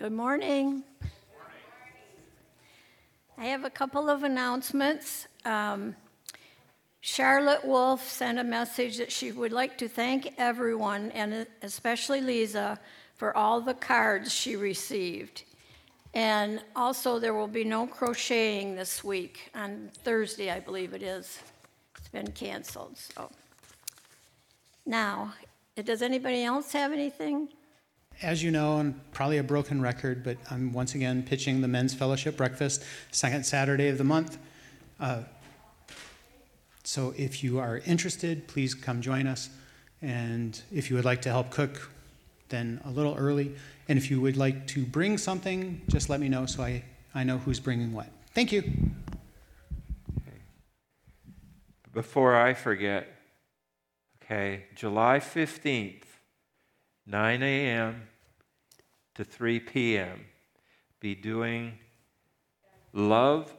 Good morning. I have a couple of announcements. Charlotte Wolf sent a message that she would like to thank everyone, and especially Lisa, for all the cards she received. And also, there will be no crocheting this week on Thursday, I believe it is. It's been canceled. So now, does anybody else have anything? As you know, and probably a broken record, but I'm once again pitching the Men's Fellowship Breakfast, second Saturday of the month. So if you are interested, please come join us. And if you would like to help cook, then a little early. And if you would like to bring something, just let me know so I know who's bringing what. Thank you. Before I forget, July 15th, 9 a.m. to 3 p.m. be doing Love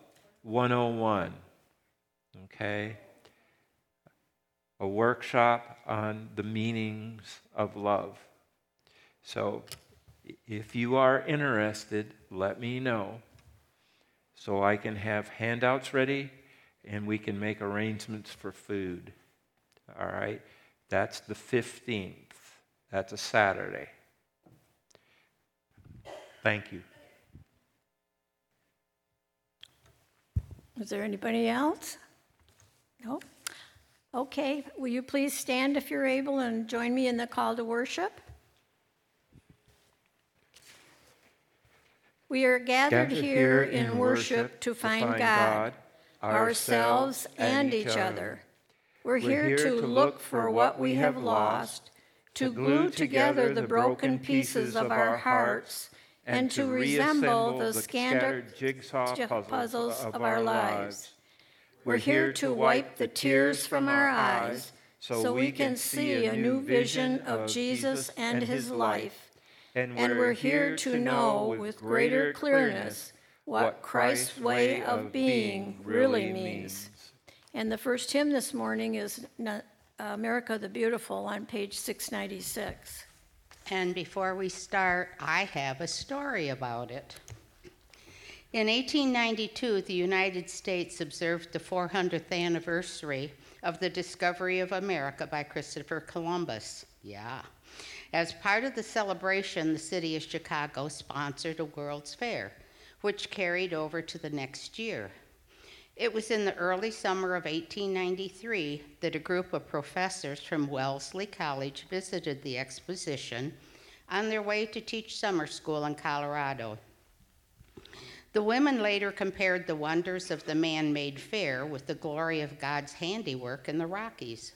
101, a workshop on the meanings of love. So if you are interested, let me know so I can have handouts ready and we can make arrangements for food, all right? That's the 15th. That's a Saturday. Thank you. Is there anybody else? No? Okay. Will you please stand if you're able and join me in the call to worship? We are gathered here in worship to find God, ourselves and each other. We're here to look for what we have lost, to glue together the broken pieces of our hearts, and to reassemble the scattered jigsaw puzzles of our lives. We're here to wipe the tears from our eyes so we can see a new vision of Jesus and his life. And we're here to know with greater clearness what Christ's way of being really means. And the first hymn this morning is America the Beautiful on page 696. And before we start, I have a story about it. In 1892, the United States observed the 400th anniversary of the discovery of America by Christopher Columbus. Yeah. As part of the celebration, the city of Chicago sponsored a World's Fair, which carried over to the next year. It was in the early summer of 1893 that a group of professors from Wellesley College visited the exposition on their way to teach summer school in Colorado. The women later compared the wonders of the man-made fair with the glory of God's handiwork in the Rockies.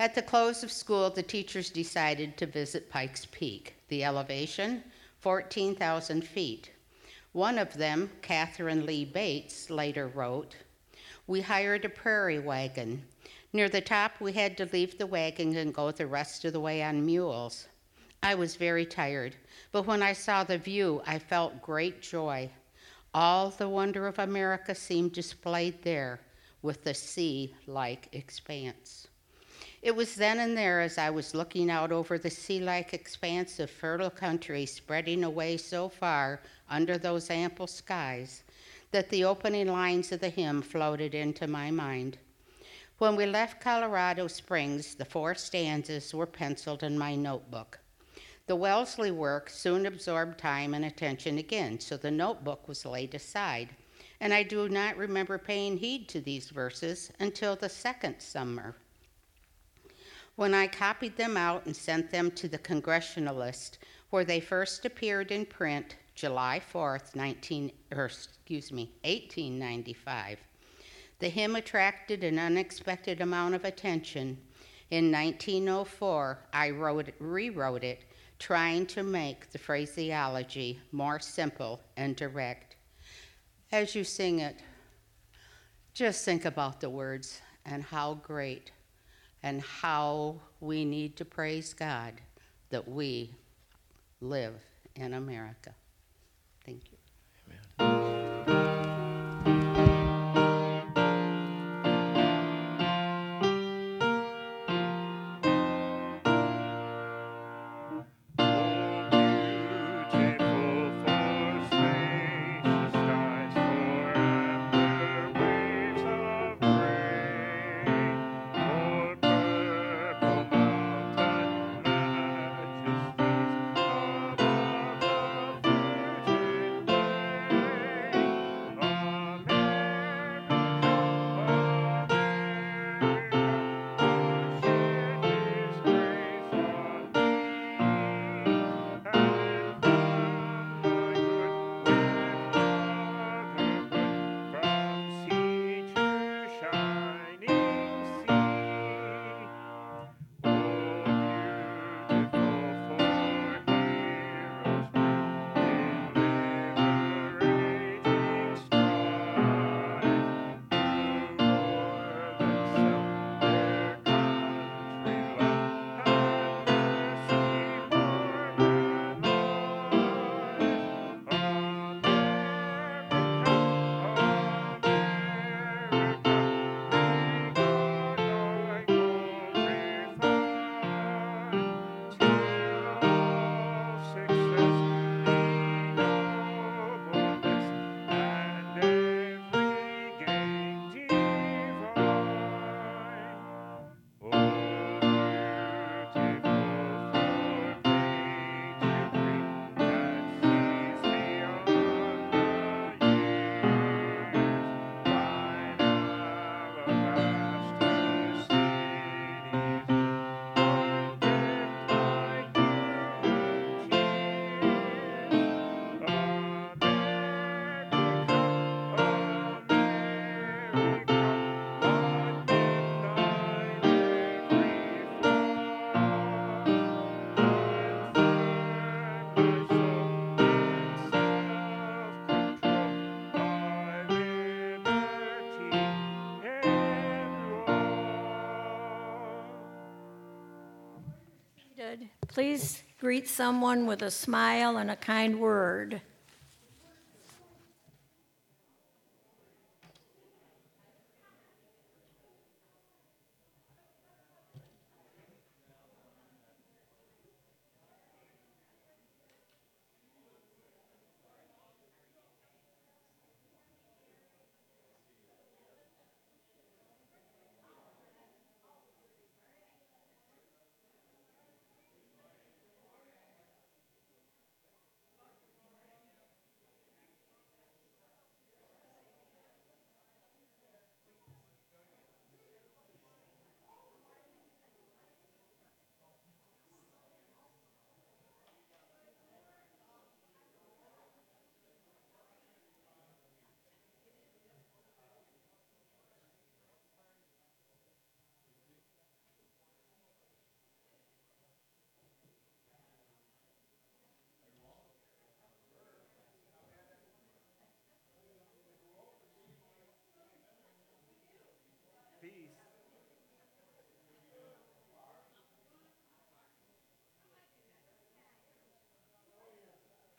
At the close of school, the teachers decided to visit Pike's Peak, the elevation 14,000 feet. One of them, Catherine Lee Bates, later wrote, "We hired a prairie wagon. Near the top, we had to leave the wagon and go the rest of the way on mules. I was very tired, but when I saw the view, I felt great joy. All the wonder of America seemed displayed there with the sea-like expanse. It was then and there, as I was looking out over the sea-like expanse of fertile country spreading away so far under those ample skies, that the opening lines of the hymn floated into my mind. When we left Colorado Springs, the four stanzas were penciled in my notebook. The Wellesley work soon absorbed time and attention again, so the notebook was laid aside, and I do not remember paying heed to these verses until the second summer, when I copied them out and sent them to the Congressionalist, where they first appeared in print July 4th, 1895. The hymn attracted an unexpected amount of attention. In 1904, I rewrote it, trying to make the phraseology more simple and direct. As you sing it, just think about the words and how great and how we need to praise God that we live in America." Thank you. Amen. Please greet someone with a smile and a kind word.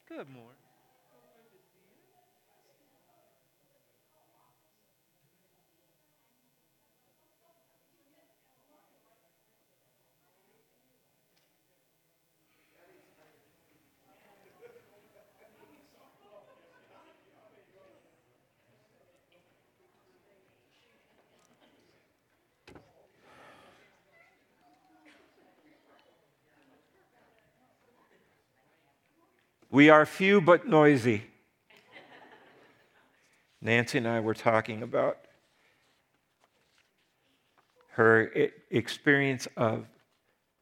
Good morning. We are few but noisy. Nancy and I were talking about her experience of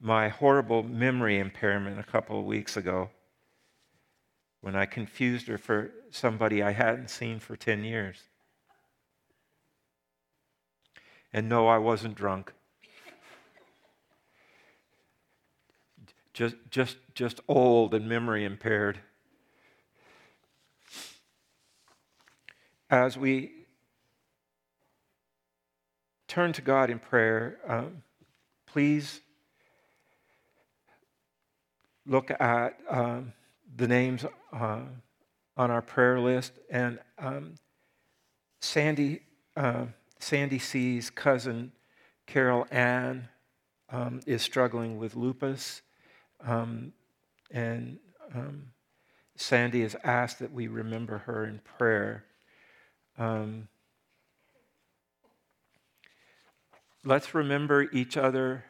my horrible memory impairment a couple of weeks ago when I confused her for somebody I hadn't seen for 10 years. And no, I wasn't drunk. Just old and memory impaired. As we turn to God in prayer, please look at the names on our prayer list. And Sandy C's cousin, Carol Ann, is struggling with lupus. And Sandy has asked that we remember her in prayer. Let's remember each other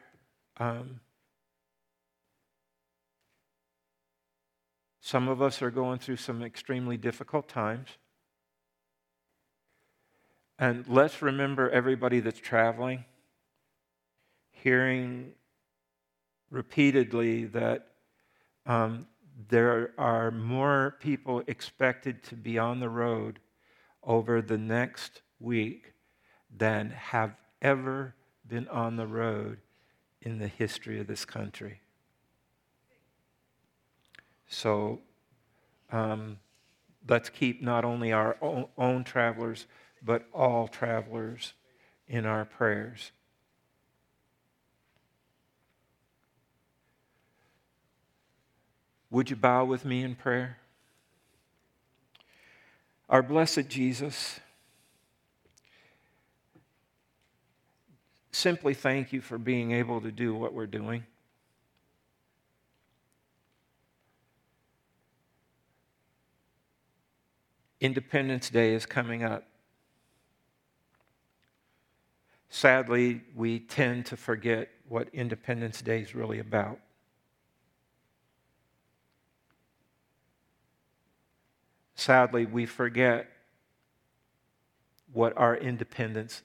Some of us are going through some extremely difficult times, and let's remember everybody that's traveling, hearing repeatedly that there are more people expected to be on the road over the next week than have ever been on the road in the history of this country. So let's keep not only our own travelers, but all travelers in our prayers. Would you bow with me in prayer? Our blessed Jesus, simply thank you for being able to do what we're doing. Independence Day is coming up. Sadly, we tend to forget what Independence Day is really about. Sadly, we forget what our independence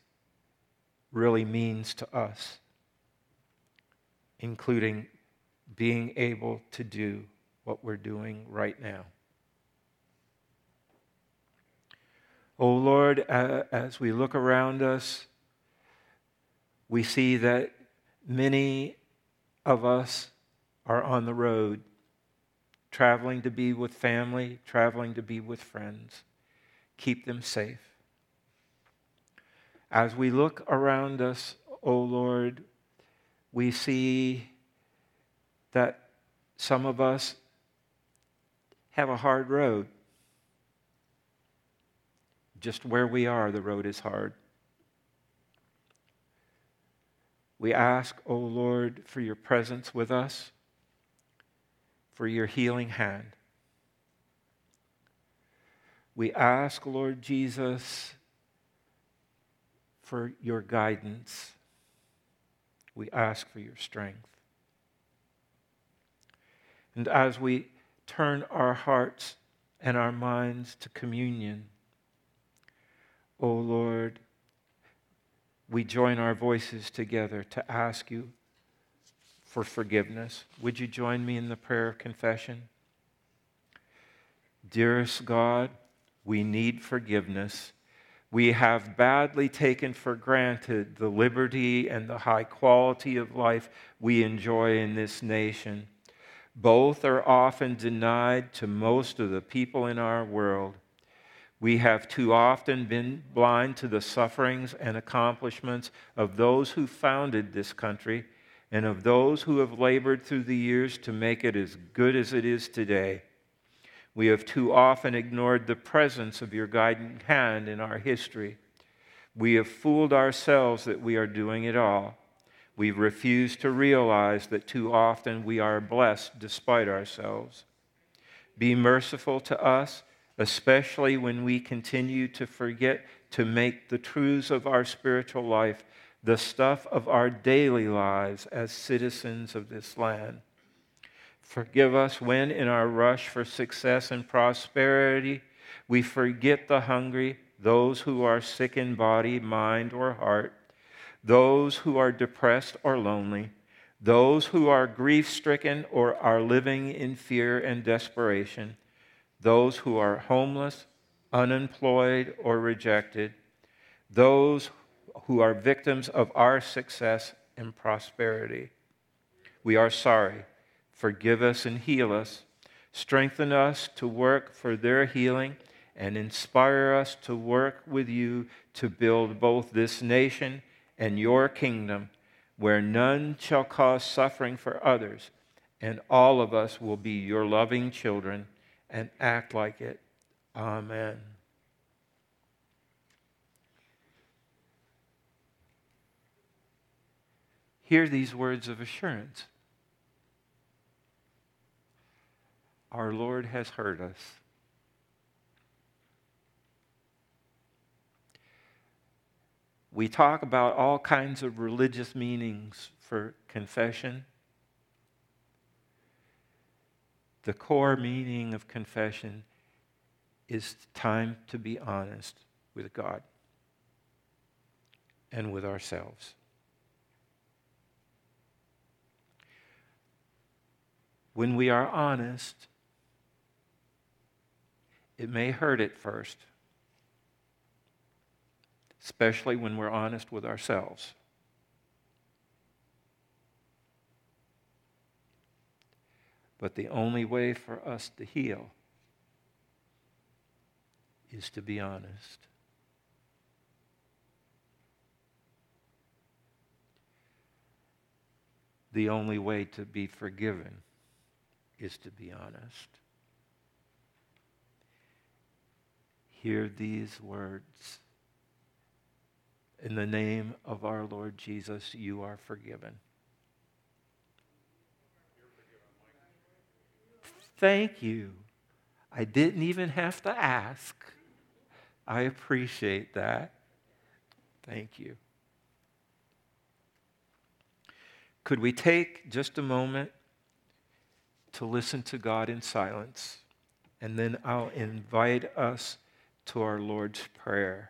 really means to us, including being able to do what we're doing right now. Oh Lord, as we look around us, we see that many of us are on the road, traveling to be with family, traveling to be with friends. Keep them safe. As we look around us, O Lord, we see that Some of us have a hard road. Just where we are, the road is hard. We ask, O Lord, for your presence with us, for your healing hand. We ask, Lord Jesus, for your guidance. We ask for your strength. And as we turn our hearts and our minds to communion, O Lord, we join our voices together to ask you for forgiveness. Would you join me in the prayer of confession? Dearest God, we need forgiveness. We have badly taken for granted the liberty and the high quality of life we enjoy in this nation. Both are often denied to most of the people in our world. We have too often been blind to the sufferings and accomplishments of those who founded this country and of those who have labored through the years to make it as good as it is today. We have too often ignored the presence of your guiding hand in our history. We have fooled ourselves that we are doing it all. We refuse to realize that too often we are blessed despite ourselves. Be merciful to us, especially when we continue to forget to make the truths of our spiritual life the stuff of our daily lives as citizens of this land. Forgive us when, in our rush for success and prosperity, we forget the hungry, those who are sick in body, mind, or heart, those who are depressed or lonely, those who are grief-stricken or are living in fear and desperation, those who are homeless, unemployed, or rejected, those who are victims of our success and prosperity. We are sorry. Forgive us and heal us. Strengthen us to work for their healing and inspire us to work with you to build both this nation and your kingdom, where none shall cause suffering for others, and all of us will be your loving children and act like it. Amen. Hear these words of assurance. Our Lord has heard us. We talk about all kinds of religious meanings for confession. The core meaning of confession is time to be honest with God and with ourselves. When we are honest, it may hurt at first, especially when we're honest with ourselves. But the only way for us to heal is to be honest. The only way to be forgiven is to be honest. Hear these words. In the name of our Lord Jesus, you are forgiven. Thank you. I didn't even have to ask. I appreciate that. Thank you. Could we take just a moment to listen to God in silence? And then I'll invite us to our Lord's Prayer.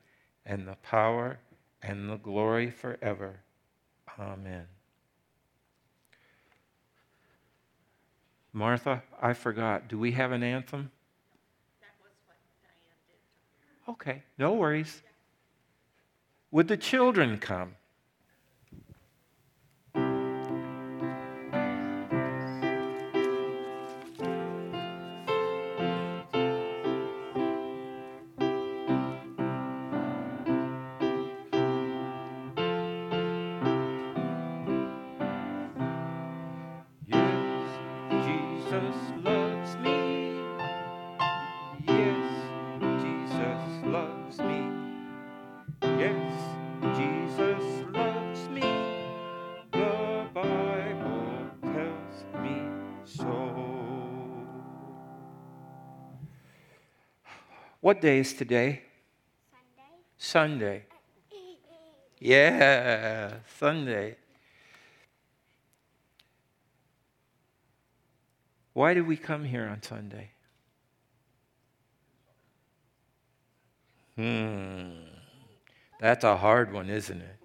and the power, and the glory forever. Amen. Martha, I forgot. Do we have an anthem? That was what Diane did. Okay, no worries. Yeah. Would the children come? What day is today? Sunday. Yeah, Sunday. Why do we come here on Sunday? That's a hard one, isn't it?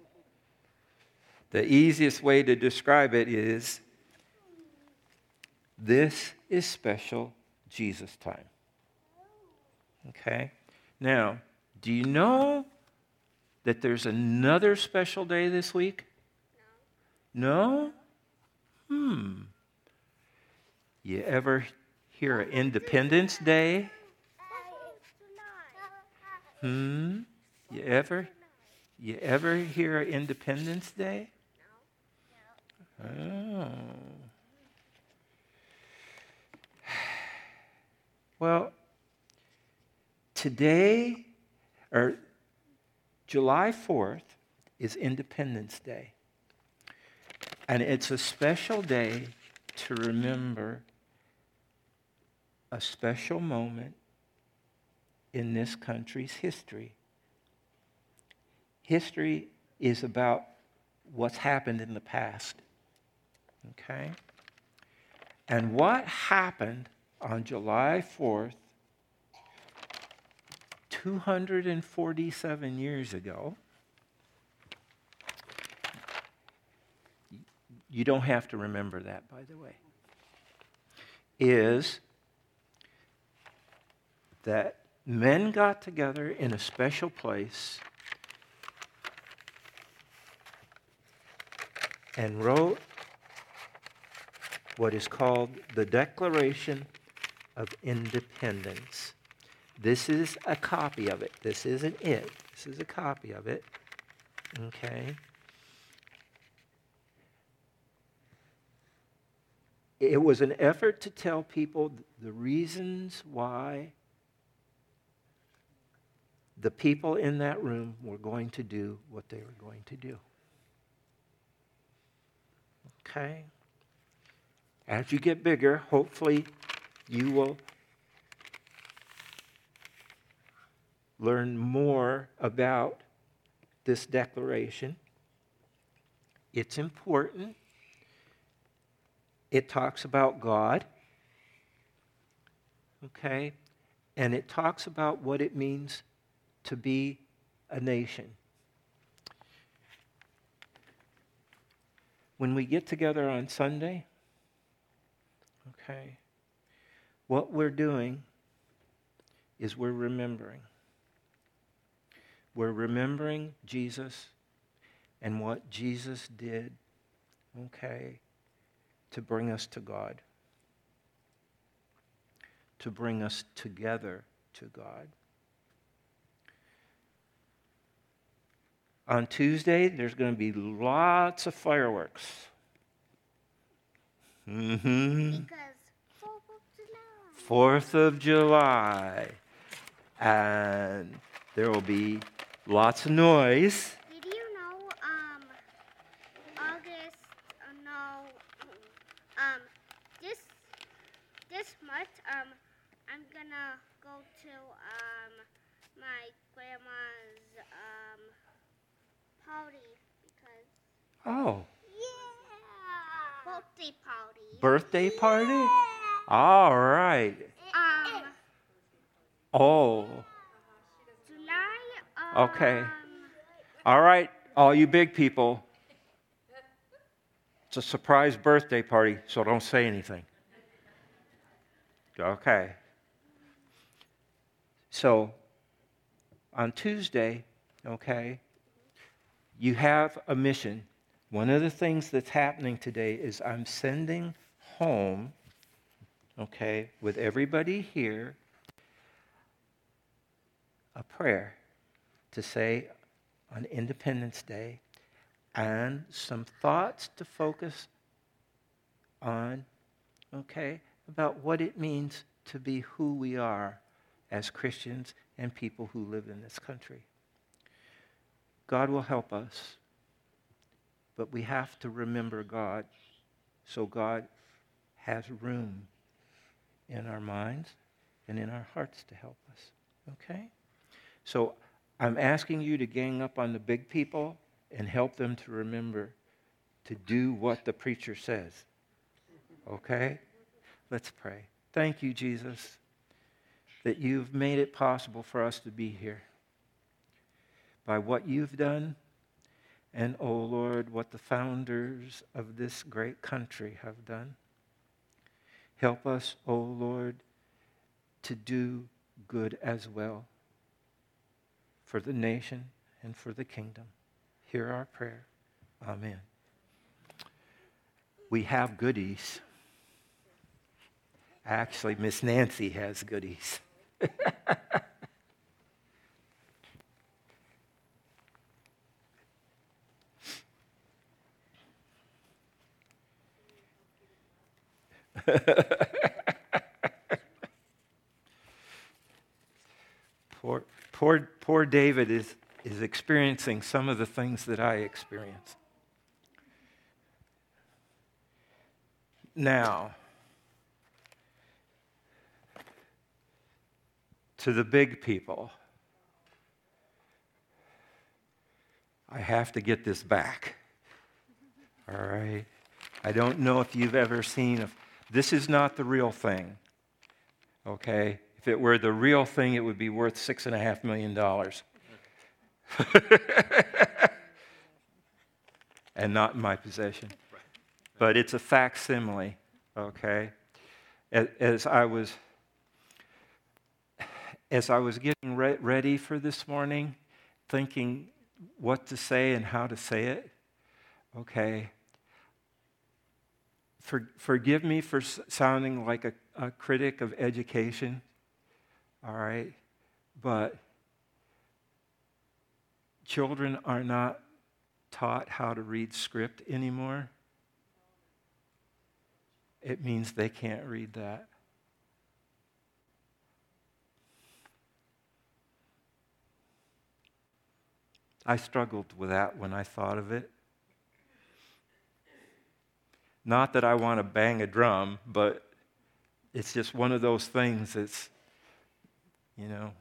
The easiest way to describe it is, this is special Jesus time. Okay, now, do you know that there's another special day this week? No. No? You ever hear of Independence Day? You ever hear of Independence Day? No. Oh. Well, today, or July 4th, is Independence Day. And it's a special day to remember a special moment in this country's history. History is about what's happened in the past. Okay? And what happened on July 4th, 247 years ago, you don't have to remember that, by the way, is that men got together in a special place and wrote what is called the Declaration of Independence. This is a copy of it. This isn't it. This is a copy of it. Okay. It was an effort to tell people the reasons why the people in that room were going to do what they were going to do. Okay. As you get bigger, hopefully you will learn more about this declaration. It's important. It talks about God, okay? And it talks about what it means to be a nation. When we get together on Sunday, okay, what we're doing is we're remembering. We're remembering Jesus and what Jesus did, okay, to bring us to God, to bring us together to God. On Tuesday, there's going to be lots of fireworks. Because 4th of July. And there will be Lots of noise. Did you know this month I'm gonna go to my grandma's party because. Oh. Yeah. Birthday party. Birthday party? Yeah. All right. Oh. Okay. All right, all you big people. It's a surprise birthday party, so don't say anything. Okay. So, on Tuesday, okay, you have a mission. One of the things that's happening today is I'm sending home, okay, with everybody here, a prayer to say on Independence Day, and some thoughts to focus on, okay, about what it means to be who we are as Christians and people who live in this country. God will help us, but we have to remember God, so God has room in our minds and in our hearts to help us, okay? So I'm asking you to gang up on the big people and help them to remember to do what the preacher says. Okay? Let's pray. Thank you, Jesus, that you've made it possible for us to be here by what you've done and, oh Lord, what the founders of this great country have done. Help us, oh Lord, to do good as well, for the nation and for the kingdom. Hear our prayer. Amen. We have goodies. Actually, Miss Nancy has goodies. Poor David is experiencing some of the things that I experience. Now, to the big people, I have to get this back. All right? I don't know if you've ever seen, this is not the real thing, okay? If it were the real thing, it would be worth $6.5 million. And not in my possession. But it's a facsimile, okay? As I was getting ready for this morning, thinking what to say and how to say it, okay, forgive me for sounding like a critic of education. All right, but children are not taught how to read script anymore. It means they can't read that. I struggled with that when I thought of it. Not that I want to bang a drum, but it's just one of those things that's, you know,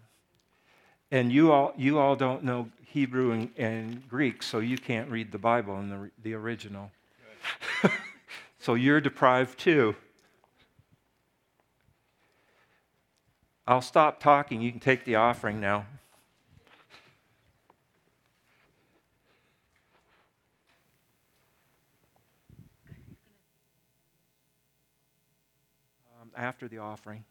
and you all don't know Hebrew and Greek, so you can't read the Bible in the original. Right. So you're deprived too. I'll stop talking. You can take the offering now. After the offering.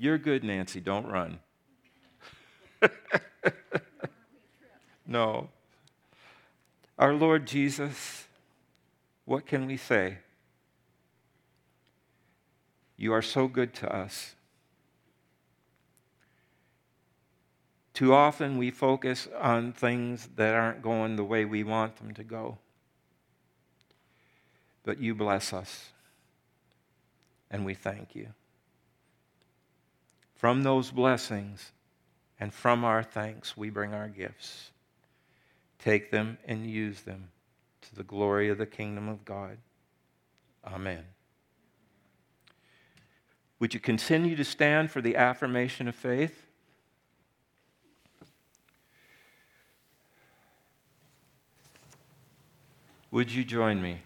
You're good, Nancy. Don't run. No. Our Lord Jesus, what can we say? You are so good to us. Too often we focus on things that aren't going the way we want them to go. But you bless us, and we thank you. From those blessings and from our thanks, we bring our gifts. Take them and use them to the glory of the kingdom of God. Amen. Would you continue to stand for the affirmation of faith? Would you join me?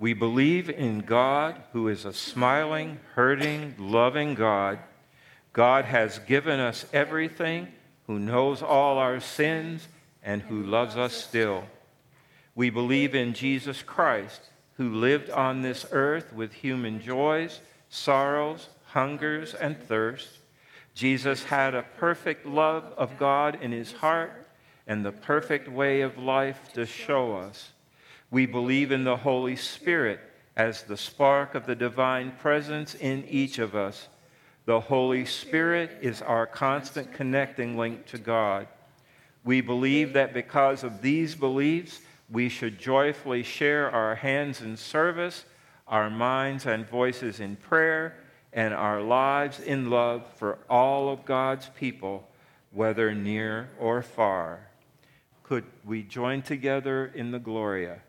We believe in God, who is a smiling, hurting, loving God. God has given us everything, who knows all our sins, and who loves us still. We believe in Jesus Christ, who lived on this earth with human joys, sorrows, hungers, and thirsts. Jesus had a perfect love of God in his heart and the perfect way of life to show us. We believe in the Holy Spirit as the spark of the divine presence in each of us. The Holy Spirit is our constant connecting link to God. We believe that because of these beliefs, we should joyfully share our hands in service, our minds and voices in prayer, and our lives in love for all of God's people, whether near or far. Could we join together in the Gloria?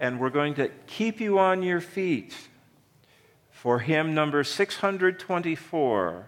And we're going to keep you on your feet for hymn number 624.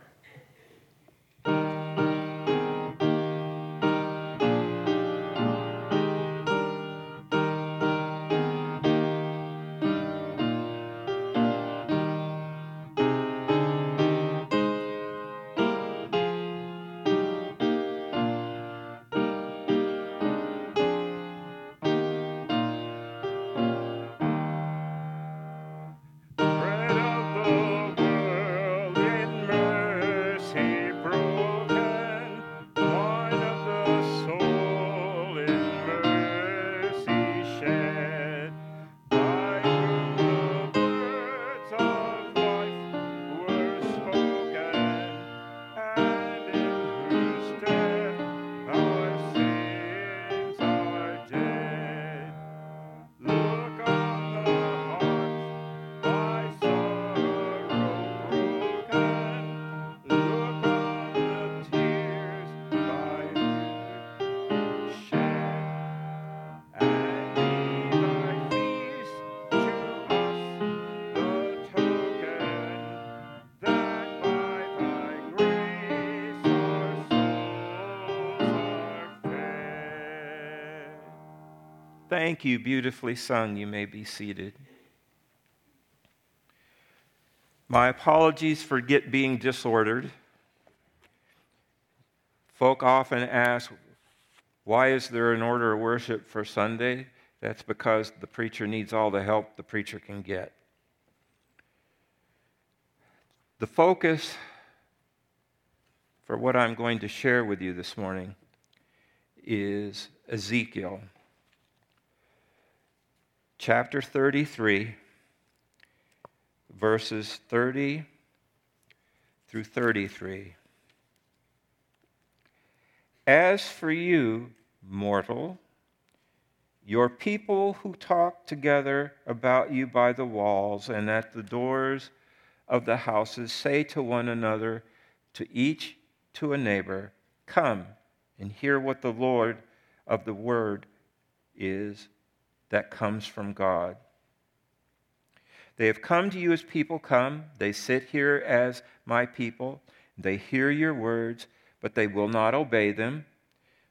Thank you, beautifully sung. You may be seated. My apologies for being disordered. Folk often ask, why is there an order of worship for Sunday? That's because the preacher needs all the help the preacher can get. The focus for what I'm going to share with you this morning is Ezekiel. Chapter 33, verses 30 through 33. As for you, mortal, your people who talk together about you by the walls and at the doors of the houses say to one another, to each to a neighbor, come and hear what the Lord of the word is that comes from God. They have come to you as people come. They sit here as my people. They hear your words, but they will not obey them.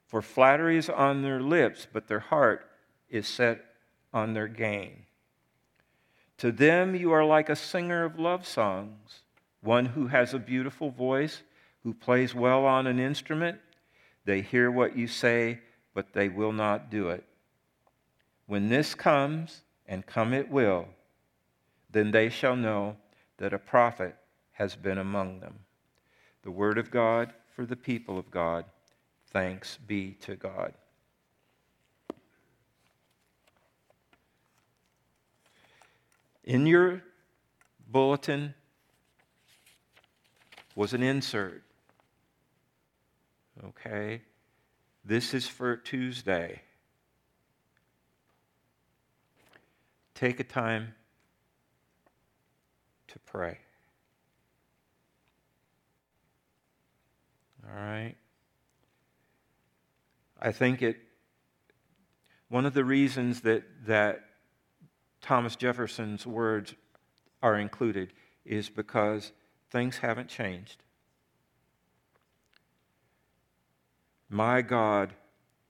For flattery is on their lips, but their heart is set on their gain. To them you are like a singer of love songs, one who has a beautiful voice, who plays well on an instrument. They hear what you say, but they will not do it. When this comes, and come it will, then they shall know that a prophet has been among them. The word of God for the people of God. Thanks be to God. In your bulletin was an insert. Okay? This is for Tuesday. Take a time to pray. All right. I think one of the reasons that Thomas Jefferson's words are included is because things haven't changed. My God,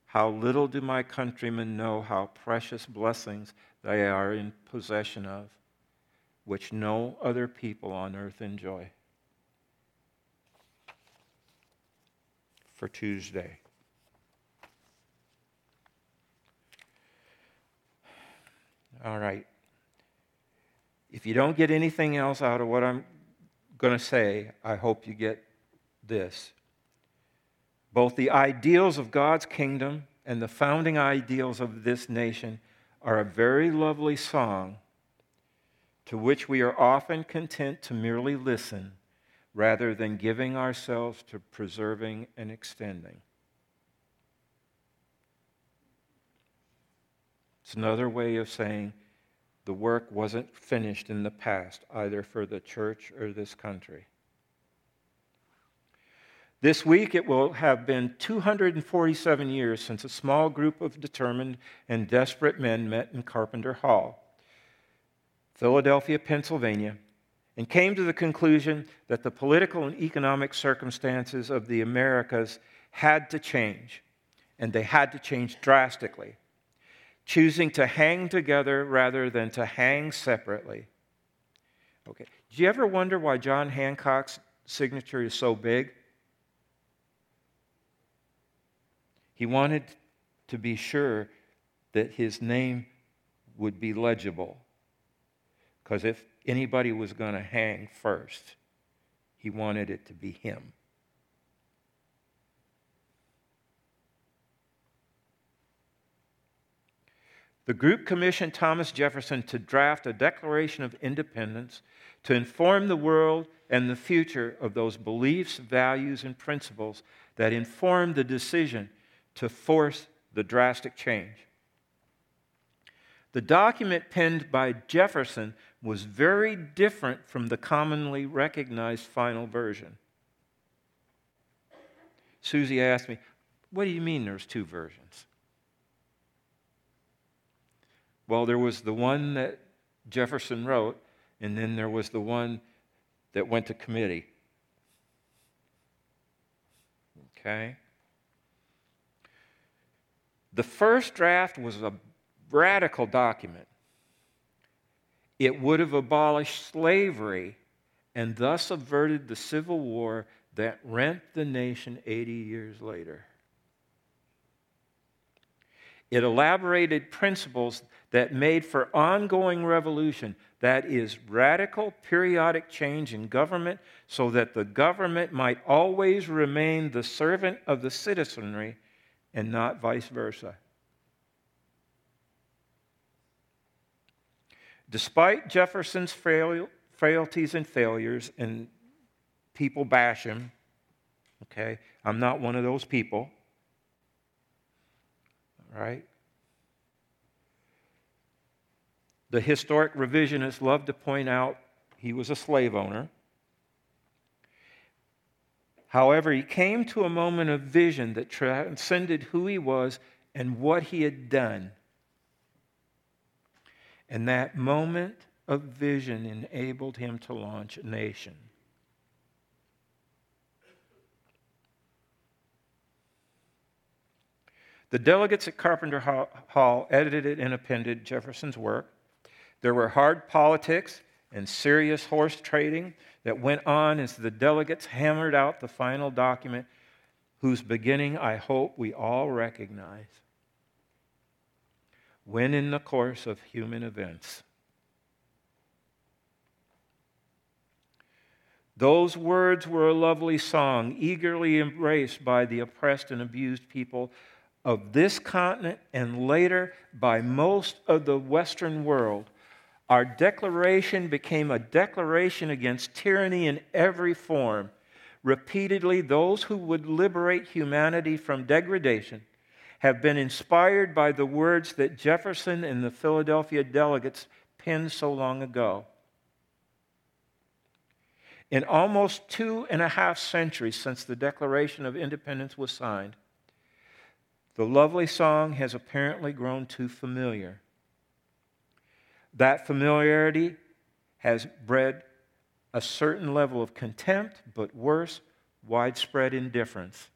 how little do my countrymen know how precious blessings they are in possession of, which no other people on earth enjoy. For Tuesday. All right. If you don't get anything else out of what I'm going to say, I hope you get this. Both the ideals of God's kingdom and the founding ideals of this nation are a very lovely song to which we are often content to merely listen rather than giving ourselves to preserving and extending. It's another way of saying the work wasn't finished in the past, either for the church or this country. This week, it will have been 247 years since a small group of determined and desperate men met in Carpenter Hall, Philadelphia, Pennsylvania, and came to the conclusion that the political and economic circumstances of the Americas had to change, and they had to change drastically. Choosing to hang together rather than to hang separately. Okay. Do you ever wonder why John Hancock's signature is so big? He wanted to be sure that his name would be legible. Because if anybody was going to hang first, he wanted it to be him. The group commissioned Thomas Jefferson to draft a Declaration of Independence to inform the world and the future of those beliefs, values, and principles that informed the decision to force the drastic change. The document penned by Jefferson was very different from the commonly recognized final version. Susie asked me, "What do you mean there's two versions?" Well, there was the one that Jefferson wrote, and then there was the one that went to committee. Okay? The first draft was a radical document. It would have abolished slavery and thus averted the Civil War that rent the nation 80 years later. It elaborated principles that made for ongoing revolution, that is, radical periodic change in government so that the government might always remain the servant of the citizenry and not vice versa. Despite Jefferson's frailties and failures, and people bash him, okay, I'm not one of those people. Right? The historic revisionists love to point out he was a slave owner. However, he came to a moment of vision that transcended who he was and what he had done And that moment of vision enabled him to launch a nation. The delegates at Carpenter Hall edited and appended Jefferson's work. There were hard politics and serious horse trading that went on as the delegates hammered out the final document, whose beginning I hope we all recognize. When in the course of human events. Those words were a lovely song, eagerly embraced by the oppressed and abused people of this continent and later by most of the Western world. Our declaration became a declaration against tyranny in every form. Repeatedly, those who would liberate humanity from degradation have been inspired by the words that Jefferson and the Philadelphia delegates penned so long ago. In almost 2.5 centuries since the Declaration of Independence was signed, the lovely song has apparently grown too familiar. That familiarity has bred a certain level of contempt, but worse, widespread indifference.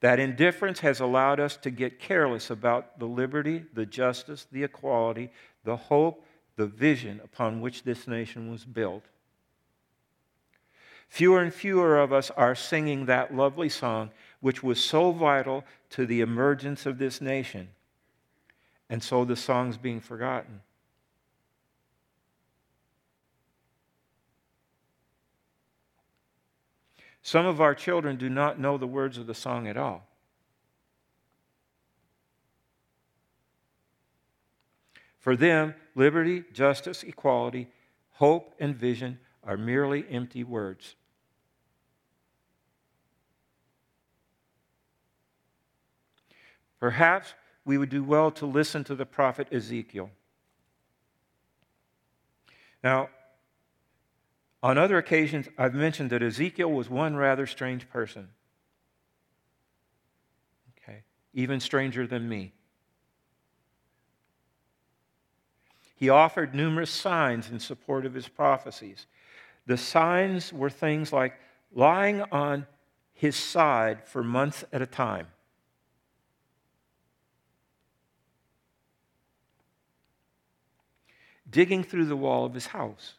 That indifference has allowed us to get careless about the liberty, the justice, the equality, the hope, the vision upon which this nation was built. Fewer and fewer of us are singing that lovely song, which was so vital to the emergence of this nation. And so the song's being forgotten. Some of our children do not know the words of the song at all. For them, liberty, justice, equality, hope, and vision are merely empty words. Perhaps we would do well to listen to the prophet Ezekiel. Now, on other occasions, I've mentioned that Ezekiel was one rather strange person. Okay, even stranger than me. He offered numerous signs in support of his prophecies. The signs were things like lying on his side for months at a time. Digging through the wall of his house.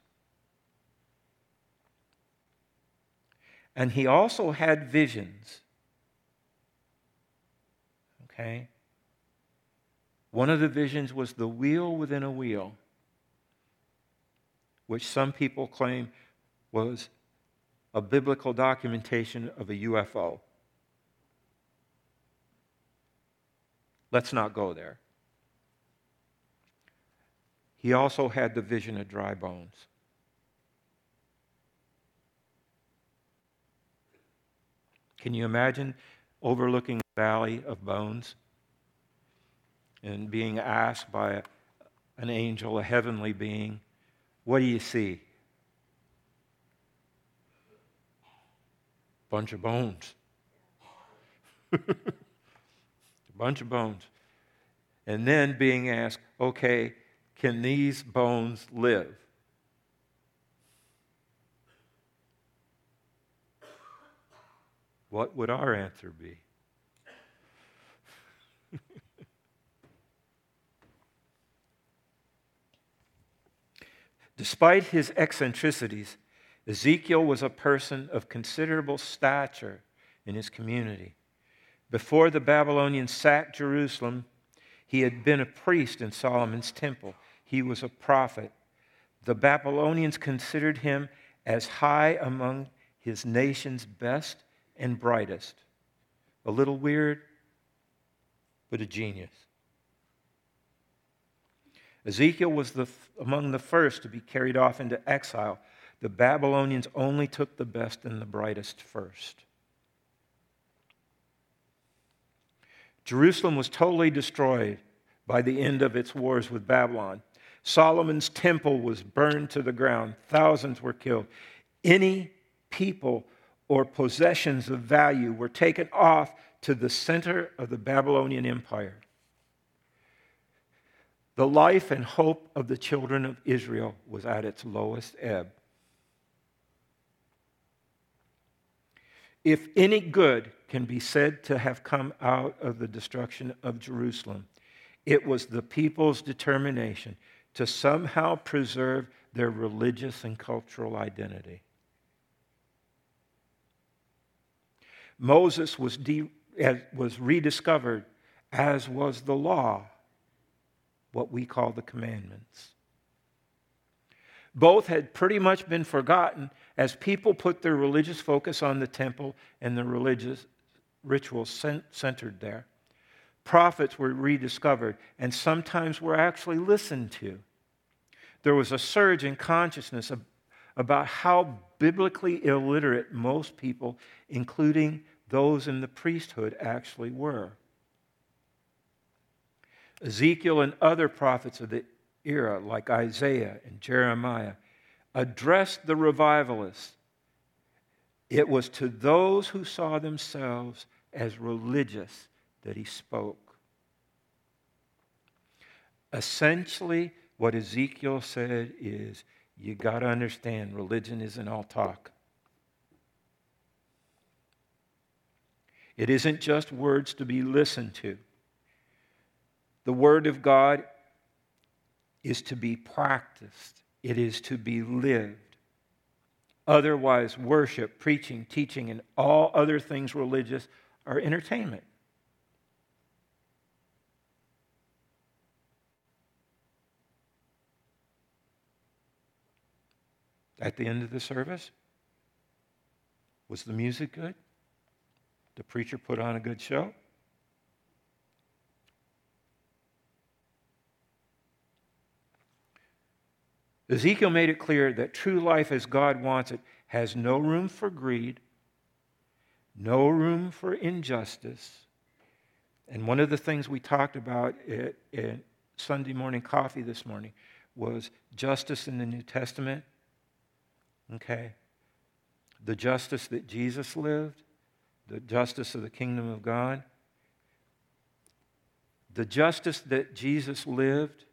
And he also had visions. Okay? One of the visions was the wheel within a wheel, which some people claim was a biblical documentation of a UFO. Let's not go there. He also had the vision of dry bones. Can you imagine overlooking a valley of bones and being asked by an angel, a heavenly being, what do you see? Bunch of bones. A bunch of bones. And then being asked, okay, can these bones live? What would our answer be? Despite his eccentricities, Ezekiel was a person of considerable stature in his community. Before the Babylonians sacked Jerusalem, he had been a priest in Solomon's temple. He was a prophet. The Babylonians considered him as high among his nation's best and brightest. A little weird, but a genius. Ezekiel was among the first to be carried off into exile. The Babylonians only took the best and the brightest first. Jerusalem was totally destroyed by the end of its wars with Babylon. Solomon's temple was burned to the ground. Thousands were killed. Any people or possessions of value were taken off to the center of the Babylonian Empire. The life and hope of the children of Israel was at its lowest ebb. If any good can be said to have come out of the destruction of Jerusalem, it was the people's determination to somehow preserve their religious and cultural identity. Moses was rediscovered, as was the law, what we call the commandments. Both had pretty much been forgotten as people put their religious focus on the temple and the religious rituals centered there. Prophets were rediscovered and sometimes were actually listened to. There was a surge in consciousness about how biblically illiterate most people, including those in the priesthood, actually were. Ezekiel and other prophets of the era, like Isaiah and Jeremiah, addressed the revivalists. It was to those who saw themselves as religious that he spoke. Essentially, what Ezekiel said is, you got to understand, religion isn't all talk. It isn't just words to be listened to. The Word of God is to be practiced. It is to be lived. Otherwise, worship, preaching, teaching, and all other things religious are entertainment. At the end of the service, was the music good? The preacher put on a good show? Ezekiel made it clear that true life as God wants it has no room for greed, no room for injustice. And one of the things we talked about at Sunday morning coffee this morning was justice in the New Testament. Okay? The justice that Jesus lived, the justice of the kingdom of God. The justice that Jesus lived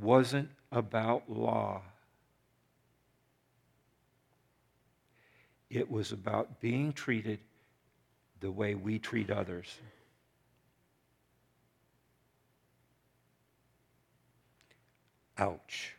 wasn't about law. It was about being treated the way we treat others. Ouch.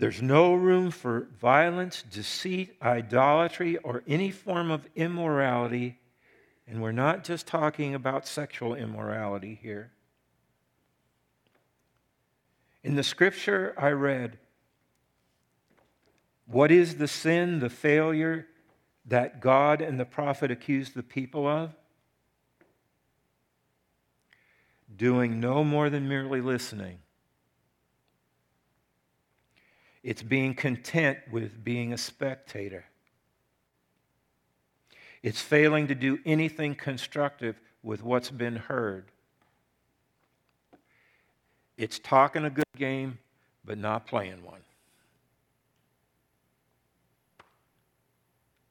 There's no room for violence, deceit, idolatry, or any form of immorality. And we're not just talking about sexual immorality here. In the scripture I read, what is the sin, the failure that God and the prophet accused the people of? Doing no more than merely listening. It's being content with being a spectator. It's failing to do anything constructive with what's been heard. It's talking a good game, but not playing one.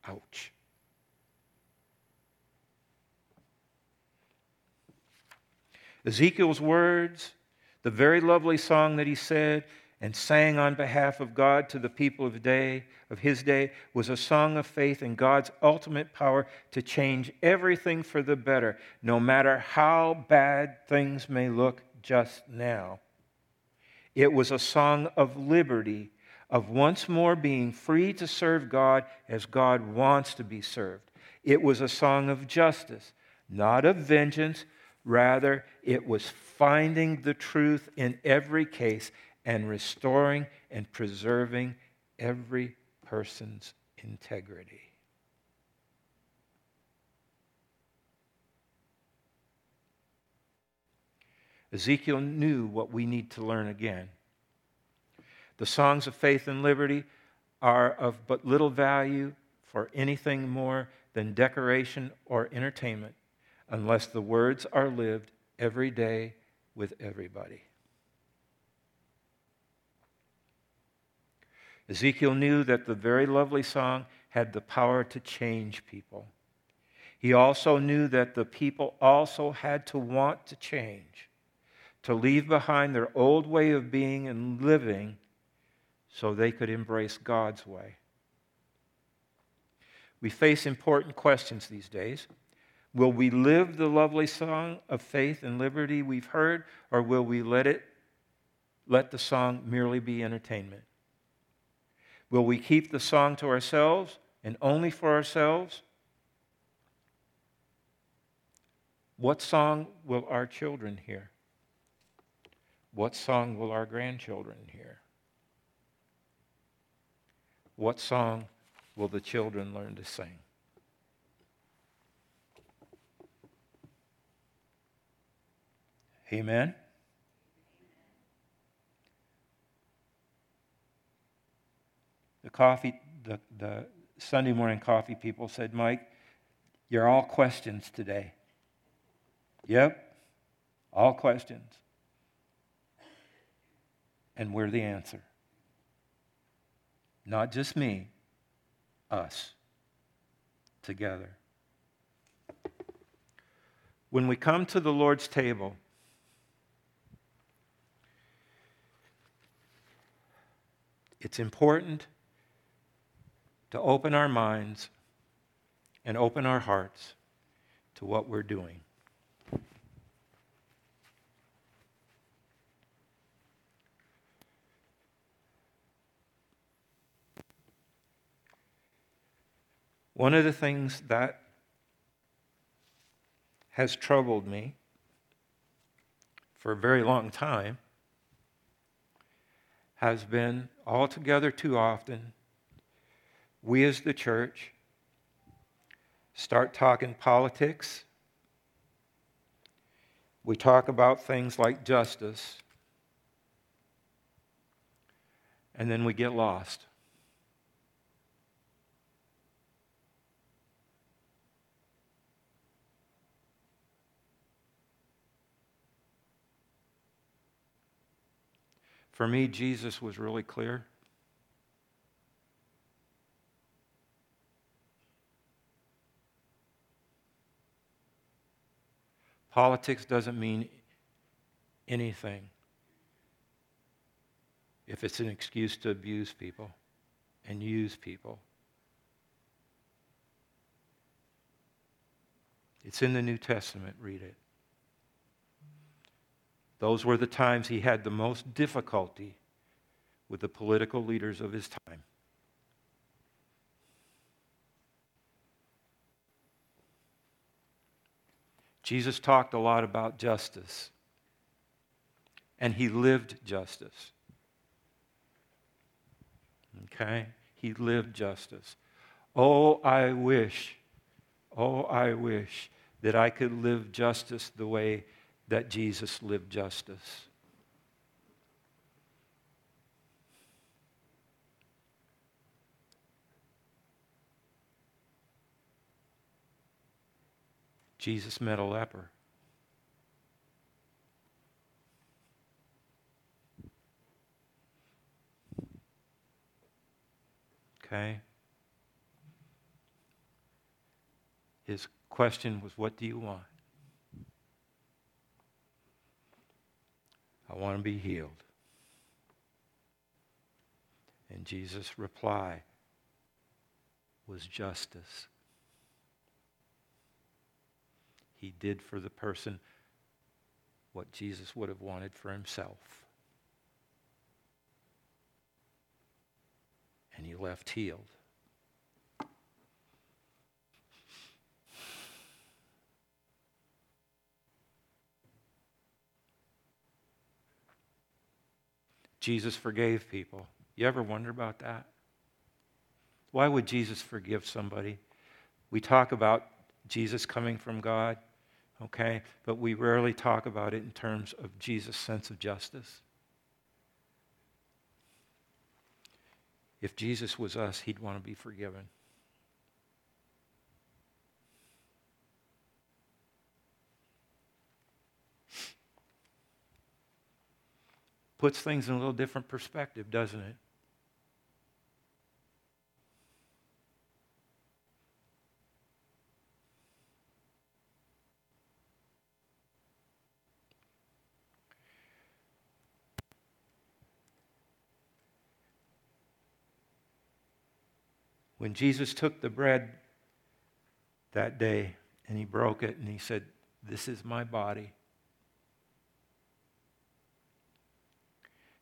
Ouch. Ezekiel's words, the very lovely song that he said, and sang on behalf of God to the people of his day, was a song of faith in God's ultimate power to change everything for the better, no matter how bad things may look just now. It was a song of liberty, of once more being free to serve God as God wants to be served. It was a song of justice, not of vengeance. Rather, it was finding the truth in every case and restoring and preserving every person's integrity. Ezekiel knew what we need to learn again. The songs of faith and liberty are of but little value for anything more than decoration or entertainment unless the words are lived every day with everybody. Ezekiel knew that the very lovely song had the power to change people. He also knew that the people also had to want to change, to leave behind their old way of being and living so they could embrace God's way. We face important questions these days. Will we live the lovely song of faith and liberty we've heard, or will we let the song merely be entertainment? Will we keep the song to ourselves and only for ourselves? What song will our children hear? What song will our grandchildren hear? What song will the children learn to sing? Amen? The Sunday morning coffee people said, "Mike, you're all questions today." Yep, all questions. And we're the answer. Not just me, us, together. When we come to the Lord's table, it's important to open our minds and open our hearts to what we're doing. One of the things that has troubled me for a very long time has been altogether too often we as the church start talking politics. We talk about things like justice, and then we get lost. For me, Jesus was really clear. Politics doesn't mean anything if it's an excuse to abuse people and use people. It's in the New Testament. Read it. Those were the times he had the most difficulty with the political leaders of his time. Jesus talked a lot about justice, and he lived justice. Okay? He lived justice. Oh, I wish that I could live justice the way that Jesus lived justice. Jesus met a leper. Okay? His question was, "What do you want?" "I want to be healed." And Jesus' reply was justice. He did for the person what Jesus would have wanted for himself. And he left healed. Jesus forgave people. You ever wonder about that? Why would Jesus forgive somebody? We talk about Jesus coming from God. Okay, but we rarely talk about it in terms of Jesus' sense of justice. If Jesus was us, he'd want to be forgiven. puts things in a little different perspective, doesn't it? When Jesus took the bread that day and he broke it and he said, "This is my body,"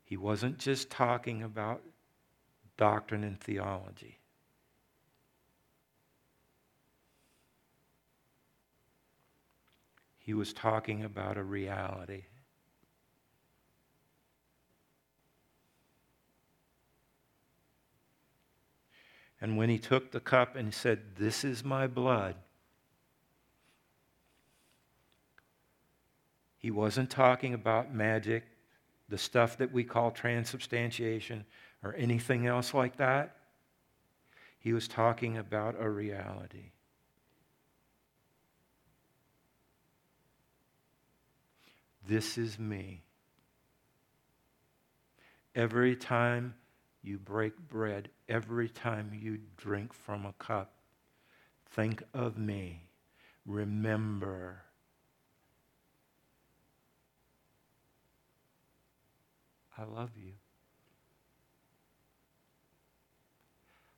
he wasn't just talking about doctrine and theology. He was talking about a reality. And when he took the cup and said, "This is my blood," he wasn't talking about magic, the stuff that we call transubstantiation, or anything else like that. He was talking about a reality. This is me. Every time you break bread, every time you drink from a cup, think of me. Remember. I love you.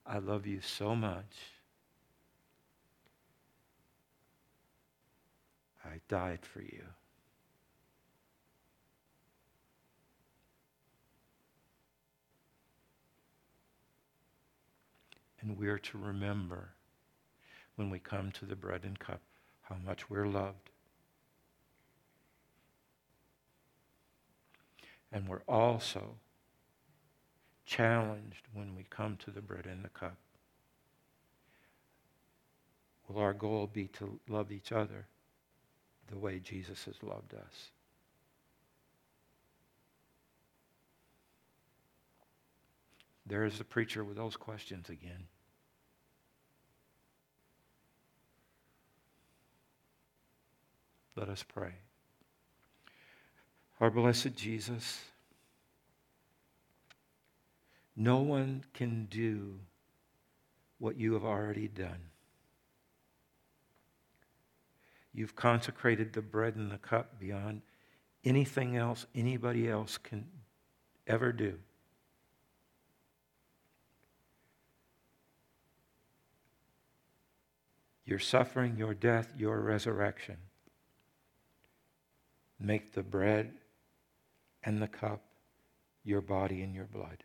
I love you so much. I died for you. And we're to remember when we come to the bread and cup how much we're loved. And we're also challenged when we come to the bread and the cup. Will our goal be to love each other the way Jesus has loved us? There is the preacher with those questions again. Let us pray. Our blessed Jesus, no one can do what you have already done. You've consecrated the bread and the cup beyond anything else anybody else can ever do. Your suffering, your death, your resurrection make the bread and the cup your body and your blood.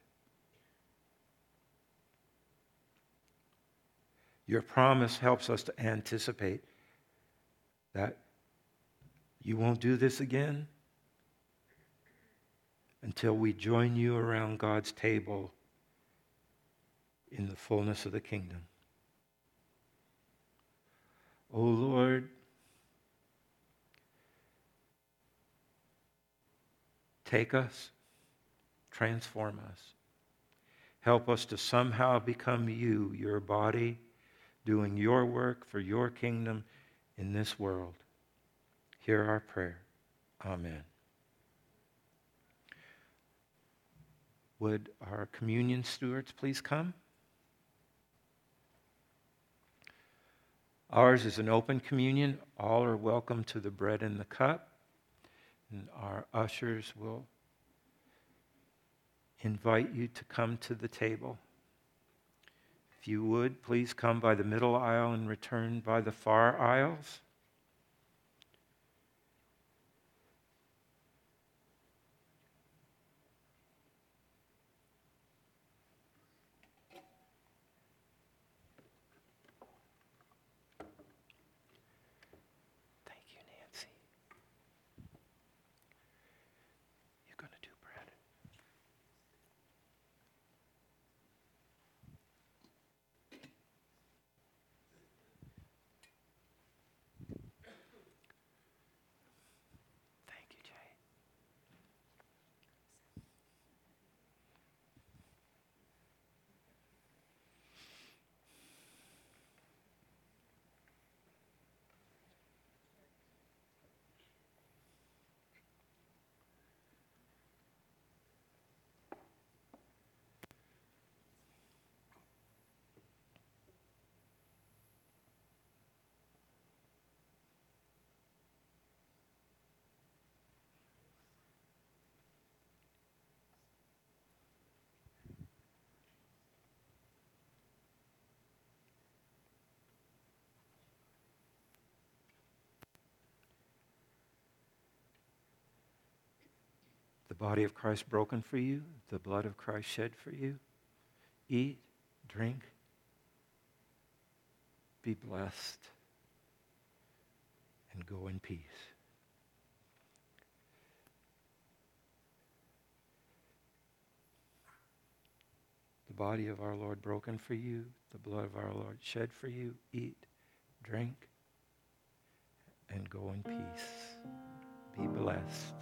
Your promise helps us to anticipate that you won't do this again until we join you around God's table in the fullness of the kingdom. O Lord, take us, transform us. Help us to somehow become you, your body, doing your work for your kingdom in this world. Hear our prayer. Amen. Would our communion stewards please come? Ours is an open communion. All are welcome to the bread and the cup. And our ushers will invite you to come to the table. If you would, please come by the middle aisle and return by the far aisles. the body of Christ broken for you, the blood of Christ shed for you. Eat, drink, be blessed, and go in peace. The body of our Lord broken for you, the blood of our Lord shed for you. Eat, drink, and go in peace. Be blessed.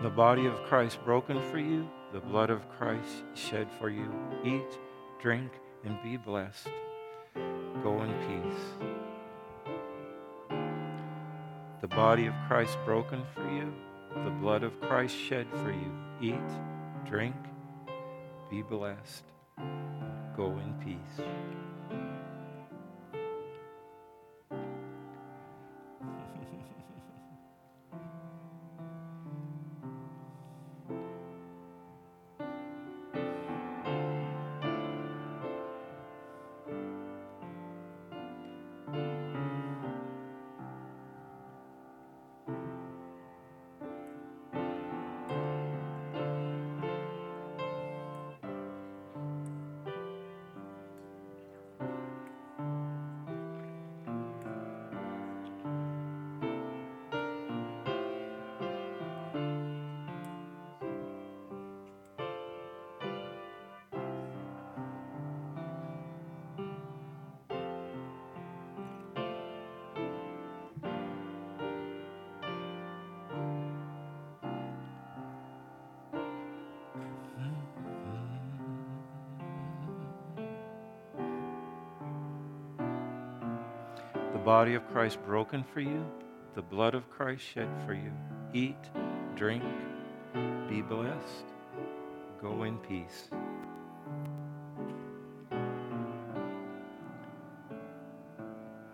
The body of Christ broken for you, the blood of Christ shed for you. Eat, drink, and be blessed. Go in peace. The body of Christ broken for you, the blood of Christ shed for you. Eat, drink, be blessed. Go in peace.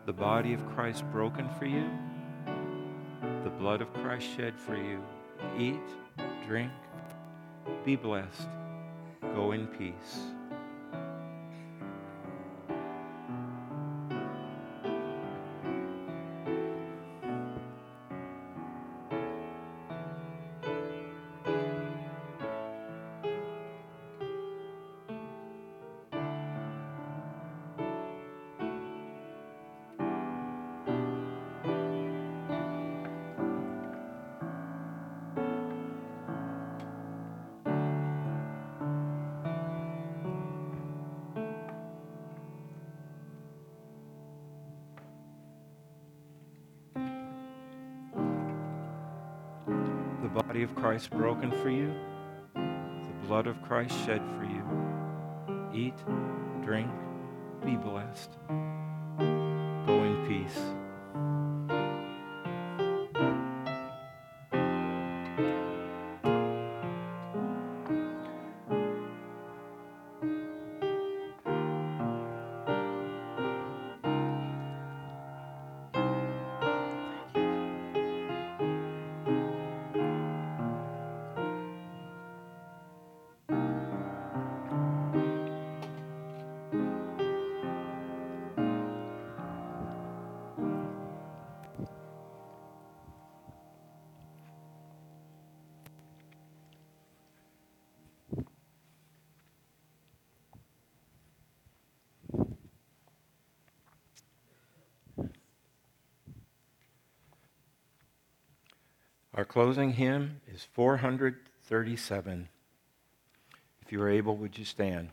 The body of Christ broken for you, the blood of Christ shed for you. Eat, drink, be blessed, go in peace. The body of Christ broken for you, the blood of Christ shed for you. Eat, drink, be blessed, go in peace. The body of Christ broken for you, the blood of Christ shed for you. Eat, drink, be blessed, go in peace. Our closing hymn is 437. If you are able, would you stand?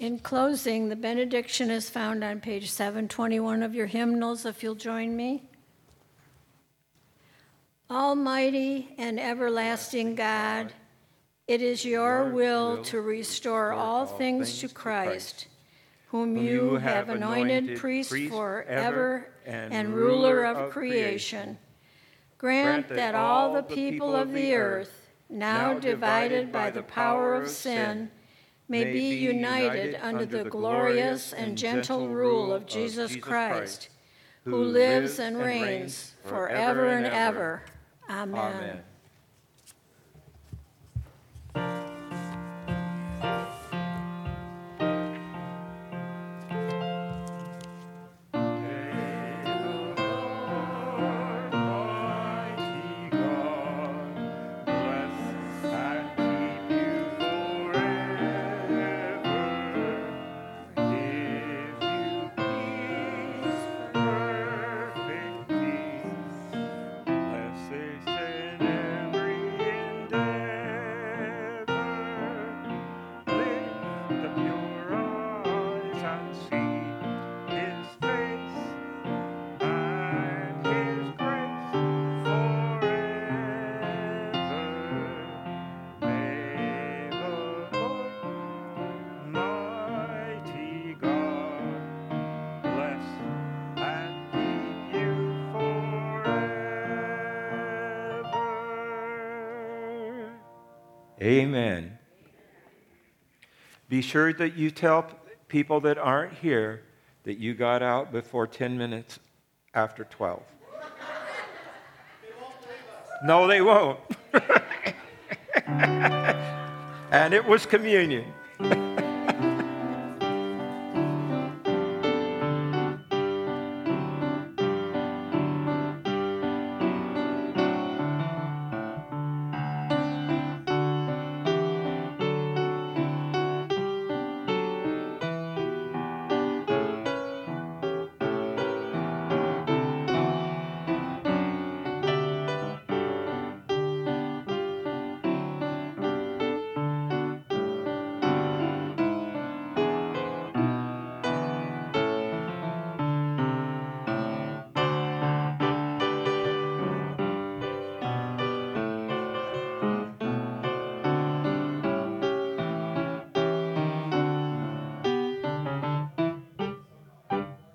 In closing, the benediction is found on page 721 of your hymnals, if you'll join me. Almighty and everlasting God, it is your will to restore all things to Christ, whom you have anointed priest forever and ruler of creation. Grant that all the people of the earth, now divided by the power of sin, may be united under the glorious and gentle rule of Jesus Christ, who lives and reigns forever and ever. Amen. Amen. Be sure that you tell people that aren't here that you got out before 10 minutes after 12. They won't leave us. No, they won't. And it was communion.